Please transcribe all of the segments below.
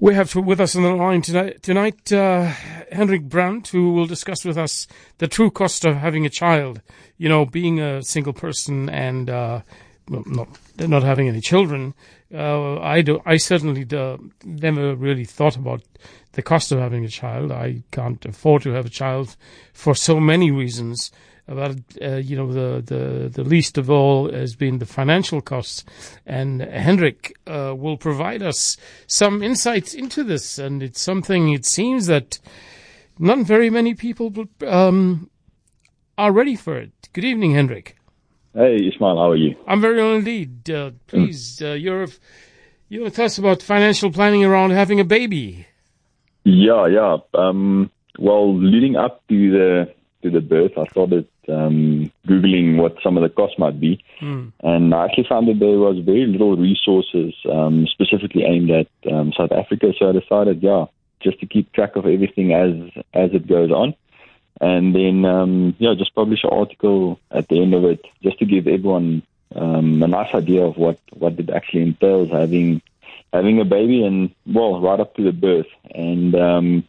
We have with us on the line tonight, Hendrik Brandt, who will discuss with us the true cost of having a child. You know, being a single person and not having any children. I never really thought about the cost of having a child. I can't afford to have a child for so many reasons. The least of all has been the financial costs. And Hendrik will provide us some insights into this. And it's something, it seems, that not very many people are ready for it. Good evening, Hendrik. Hey, Ismail, how are you? I'm very well indeed. Please, you tell us about financial planning around having a baby. Yeah. Well, leading up to the birth, I started Googling what some of the costs might be. And I actually found that there was very little resources specifically aimed at South Africa. So I decided, just to keep track of everything as it goes on. And then, just publish an article at the end of it just to give everyone a nice idea of what it actually entails having a baby and, well, right up to the birth. And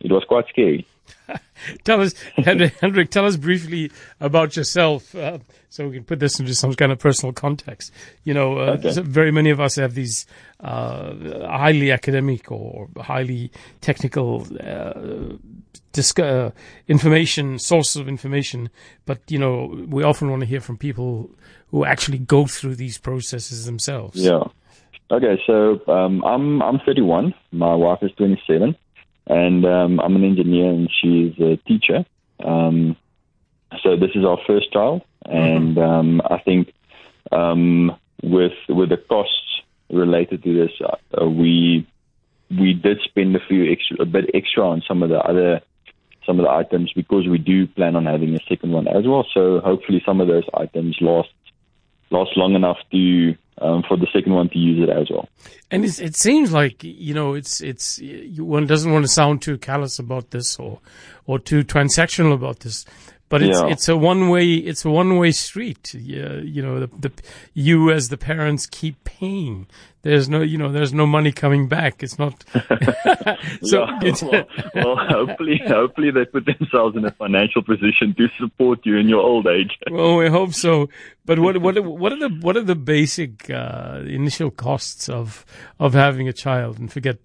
it was quite scary. Tell us, Hendrik, tell us briefly about yourself so we can put this into some kind of personal context. You know, very many of us have these highly academic or highly technical sources of information, but, you know, we often want to hear from people who actually go through these processes themselves. Yeah. Okay, so I'm 31. My wife is 27. And I'm an engineer and she's a teacher. So this is our first child. And I think with the costs related to this, we did spend a bit extra on some of the items because we do plan on having a second one as well. So hopefully some of those items last long enough to for the second one to use it as well. And it seems like, you know, it's one doesn't want to sound too callous about this or too transactional about this, but it's a one way street. You know, you as the parents keep paying. There's no money coming back. It's not. So well, hopefully they put themselves in a financial position to support you in your old age. Well, we hope so. But what are the basic initial costs of having a child? And forget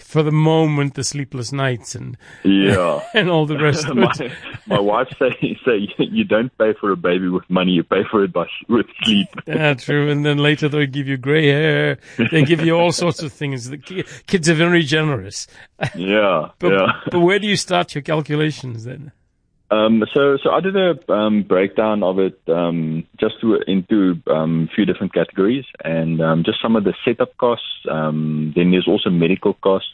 for the moment the sleepless nights and all the rest. My wife say you don't pay for a baby with money. You pay for it with sleep. Yeah, true. And then later they'll give you grey hair. They give you all sorts of things. The kids are very generous. Yeah, but where do you start your calculations then? So I did a breakdown of it into a few different categories and just some of the setup costs. Then there's also medical costs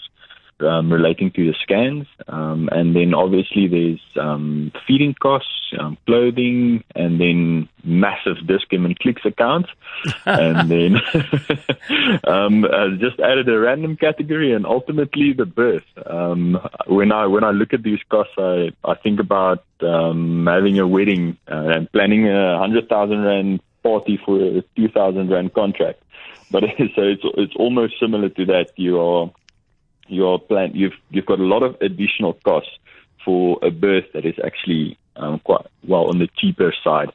relating to the scans. And then obviously there's feeding costs, clothing, and then massive Discam and Clicks accounts. And then I just added a random category and ultimately the birth. When I look at these costs, I think about having a wedding and planning a 100,000 Rand party for a 2,000 Rand contract. But so it's almost similar to that. Your plan, you've got a lot of additional costs for a birth that is actually quite well on the cheaper side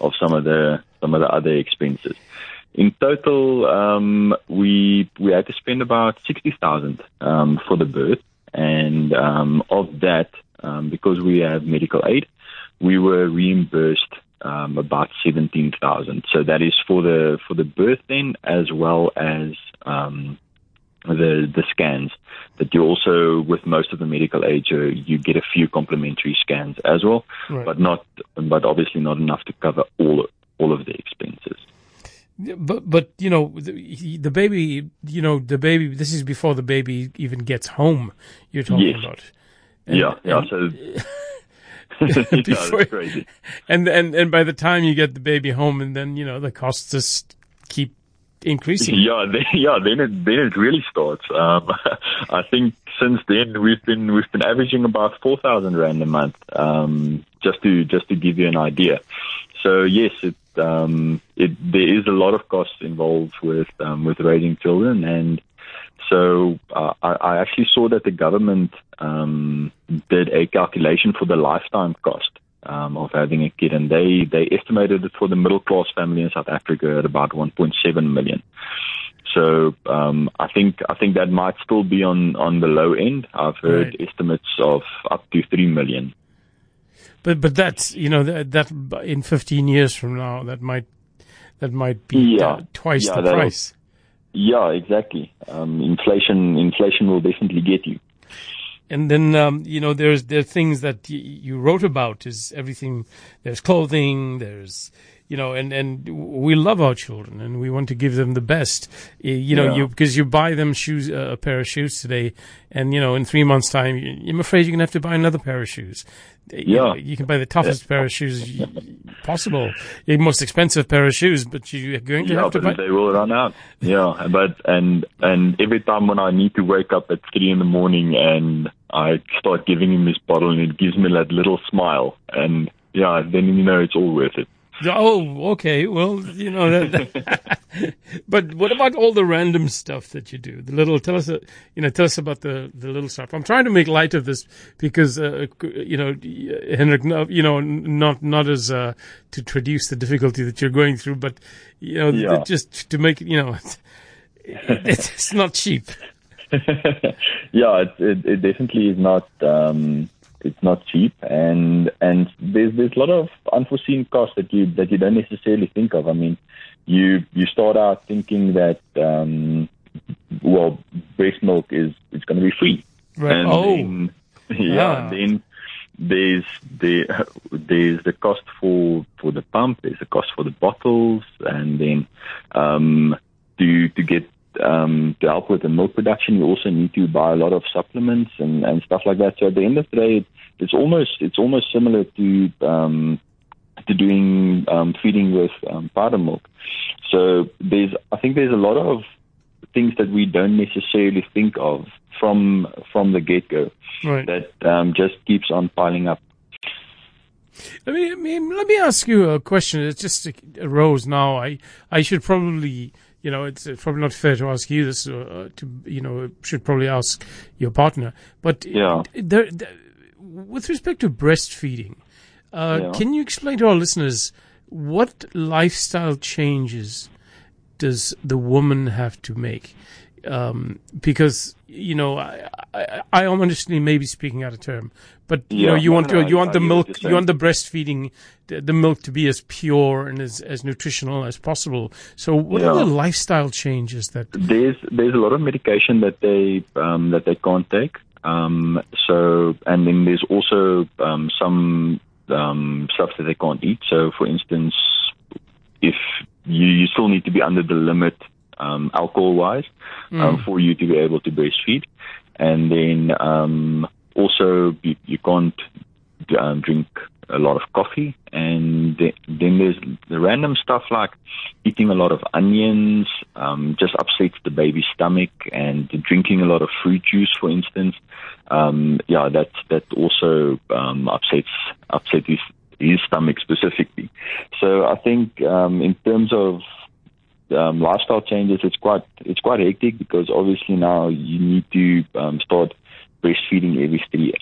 of some of the other expenses. In total, we had to spend about 60,000 for the birth, and of that, because we have medical aid, we were reimbursed about 17,000. So that is for the birth then, as well as the scans that you also, with most of the medical aid, you get a few complimentary scans as well, right. but obviously not enough to cover all of the expenses. But you know, the baby. This is before the baby even gets home. You're talking about. And so. That's crazy. And by the time you get the baby home, and then you know the costs just keep increasing. Then it really starts. I think since then we've been averaging about 4,000 Rand a month. Just to give you an idea. So yes, there is a lot of costs involved with raising children, and So I actually saw that the government did a calculation for the lifetime cost of having a kid, and they estimated it for the middle-class family in South Africa at about 1.7 million. So I think that might still be on the low end. I've heard estimates of up to 3 million. But that's, you know, that in 15 years from now, that might be twice the price. Yeah, exactly. Inflation will definitely get you. And then, you know, there are things that you wrote about, is everything. There's clothing, there's, you know, and we love our children and we want to give them the best, you know, because you buy them shoes, a pair of shoes today. And, you know, in 3 months time, I'm afraid you're going to have to buy another pair of shoes. You know, you can buy the toughest pair of shoes possible, the most expensive pair of shoes, but you're going to have to buy. They will run out. Yeah, but and every time when I need to wake up at 3 a.m. and I start giving him this bottle, and it gives me that little smile, and then you know it's all worth it. Oh, okay. Well, you know. But what about all the random stuff that you do? Tell us about the little stuff. I'm trying to make light of this because, you know, Hendrik, you know, not as to traduce the difficulty that you're going through, but you know, just to make it, you know, it's not cheap. It definitely is not. It's not cheap, and there's a lot of unforeseen costs that you don't necessarily think of. I mean, you start out thinking that breast milk is going to be free, right? And then there's the cost for the pump, there's the cost for the bottles, and then to get. To help with the milk production, you also need to buy a lot of supplements and stuff like that. So at the end of the day, it's almost similar to doing feeding with powder milk. So I think there's a lot of things that we don't necessarily think of from the get go, right? That just keeps on piling up. Let me ask you a question. It just arose now. I should probably. You know, it's probably not fair to ask you this. You know, should probably ask your partner. But with respect to breastfeeding, can you explain to our listeners what lifestyle changes does the woman have to make? Because you know, I honestly may be speaking out of term, but you want the breastfeeding, the milk to be as pure and as nutritional as possible. So what are the lifestyle changes that there's a lot of medication that they can't take. So and then there's also some stuff that they can't eat. So for instance, if you still need to be under the limit. Alcohol-wise, for you to be able to breastfeed, and then also you can't drink a lot of coffee, and then there's the random stuff like eating a lot of onions, just upsets the baby's stomach, and drinking a lot of fruit juice, for instance. That also upsets his stomach specifically. So I think in terms of lifestyle changes, it's quite hectic because obviously now you need to start breastfeeding every 3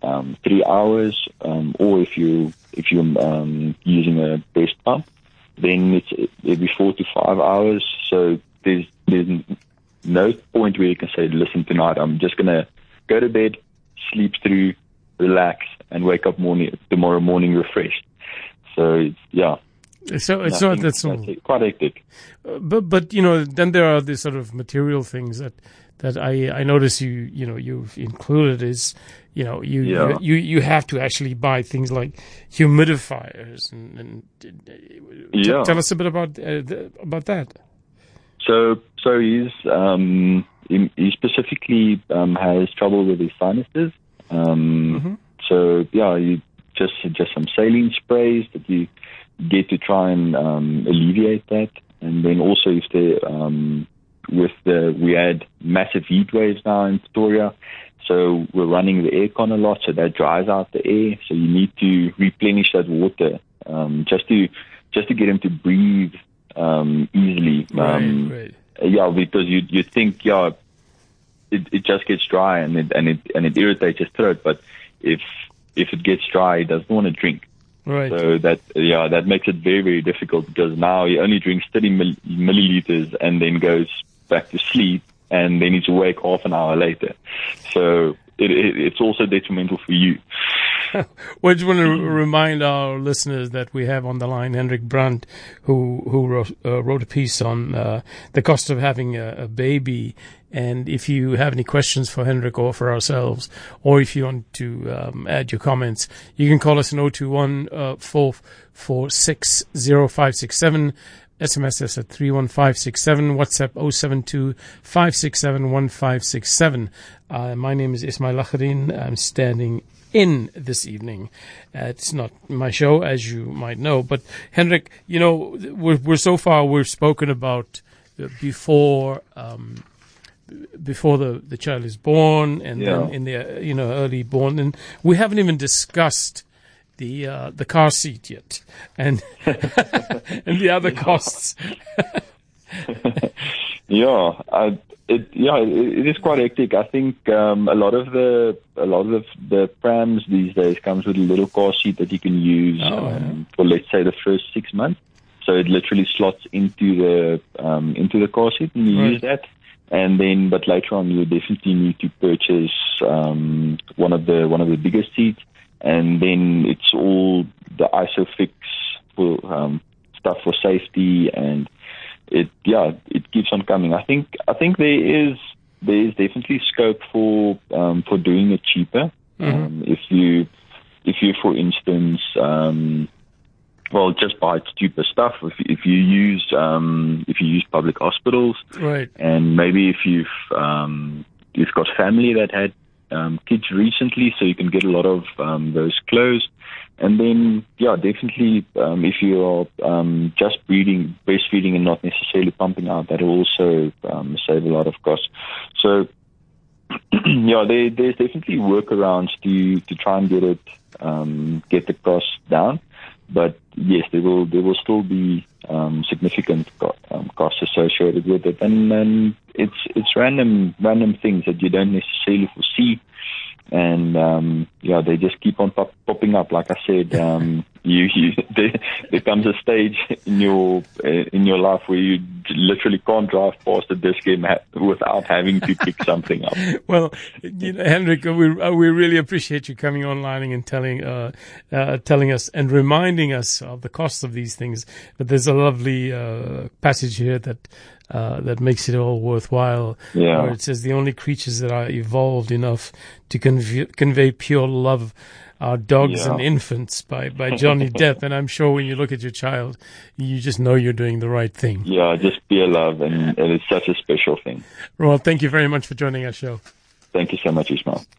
hours, or if you're using a breast pump, then it's every 4 to 5 hours. So there's no point where you can say, listen, tonight I'm just gonna go to bed, sleep through, relax, and wake up tomorrow morning refreshed. So So it's not that simple. That's quite hectic. But you know, then there are these sort of material things that I notice you've included is you have to actually buy things like humidifiers and tell us a bit about that. So he specifically has trouble with his sinuses. So just some saline sprays that you get to try and alleviate that, and then also if we had massive heat waves now in Pretoria, so we're running the aircon a lot, so that dries out the air. So you need to replenish that water just to get him to breathe easily. Because you think it just gets dry and it irritates his throat. But if it gets dry, he doesn't want to drink. Right. So that makes it very, very difficult, because now he only drinks 30 milliliters and then goes back to sleep, and then he's awake half an hour later. So it's also detrimental for you. Well, I just want to remind our listeners that we have on the line Hendrik Brandt, who wrote a piece on the cost of having a baby. And if you have any questions for Hendrik or for ourselves, or if you want to add your comments, you can call us on 021-446-0567. SMS us at 31567, WhatsApp 072-567-1567. My name is Ismail Lacharin. I'm standing in this evening. It's not my show, as you might know. But Hendrik, we're so far, we've spoken about before the child is born, and then in the early born, and we haven't even discussed the car seat yet, and and the other costs. It is quite hectic. I think a lot of the prams these days comes with a little car seat that you can use for, let's say, the first 6 months. So it literally slots into the car seat, and you use that. And then, but later on, you definitely need to purchase one of the bigger seats. And then it's all the ISOFIX stuff for safety, and it keeps on coming. I think there is definitely scope for doing it cheaper. Mm-hmm. If you, for instance, just buy cheaper stuff. If you use public hospitals, right? And maybe if you've got family that had kids recently, so you can get a lot of those clothes. And then, definitely, if you are just breastfeeding and not necessarily pumping out, that will also save a lot of cost. So, there's definitely workarounds to try and get the cost down. But yes, there will still be significant costs associated with it, and it's random things that you don't necessarily foresee, and they just keep on popping up. Like I said, there comes a stage in your life where you literally can't drive past the disc game without having to pick something up. Well, Hendrik, we really appreciate you coming online and telling us and reminding us of the cost of these things. But there's a lovely passage here that makes it all worthwhile. Yeah. Where it says, the only creatures that are evolved enough to convey pure love are dogs and infants by Johnny Depp. And I'm sure when you look at your child, you just know you're doing the right thing. Yeah, just pure love, and it's such a special thing. Well, thank you very much for joining our show. Thank you so much, Ismail.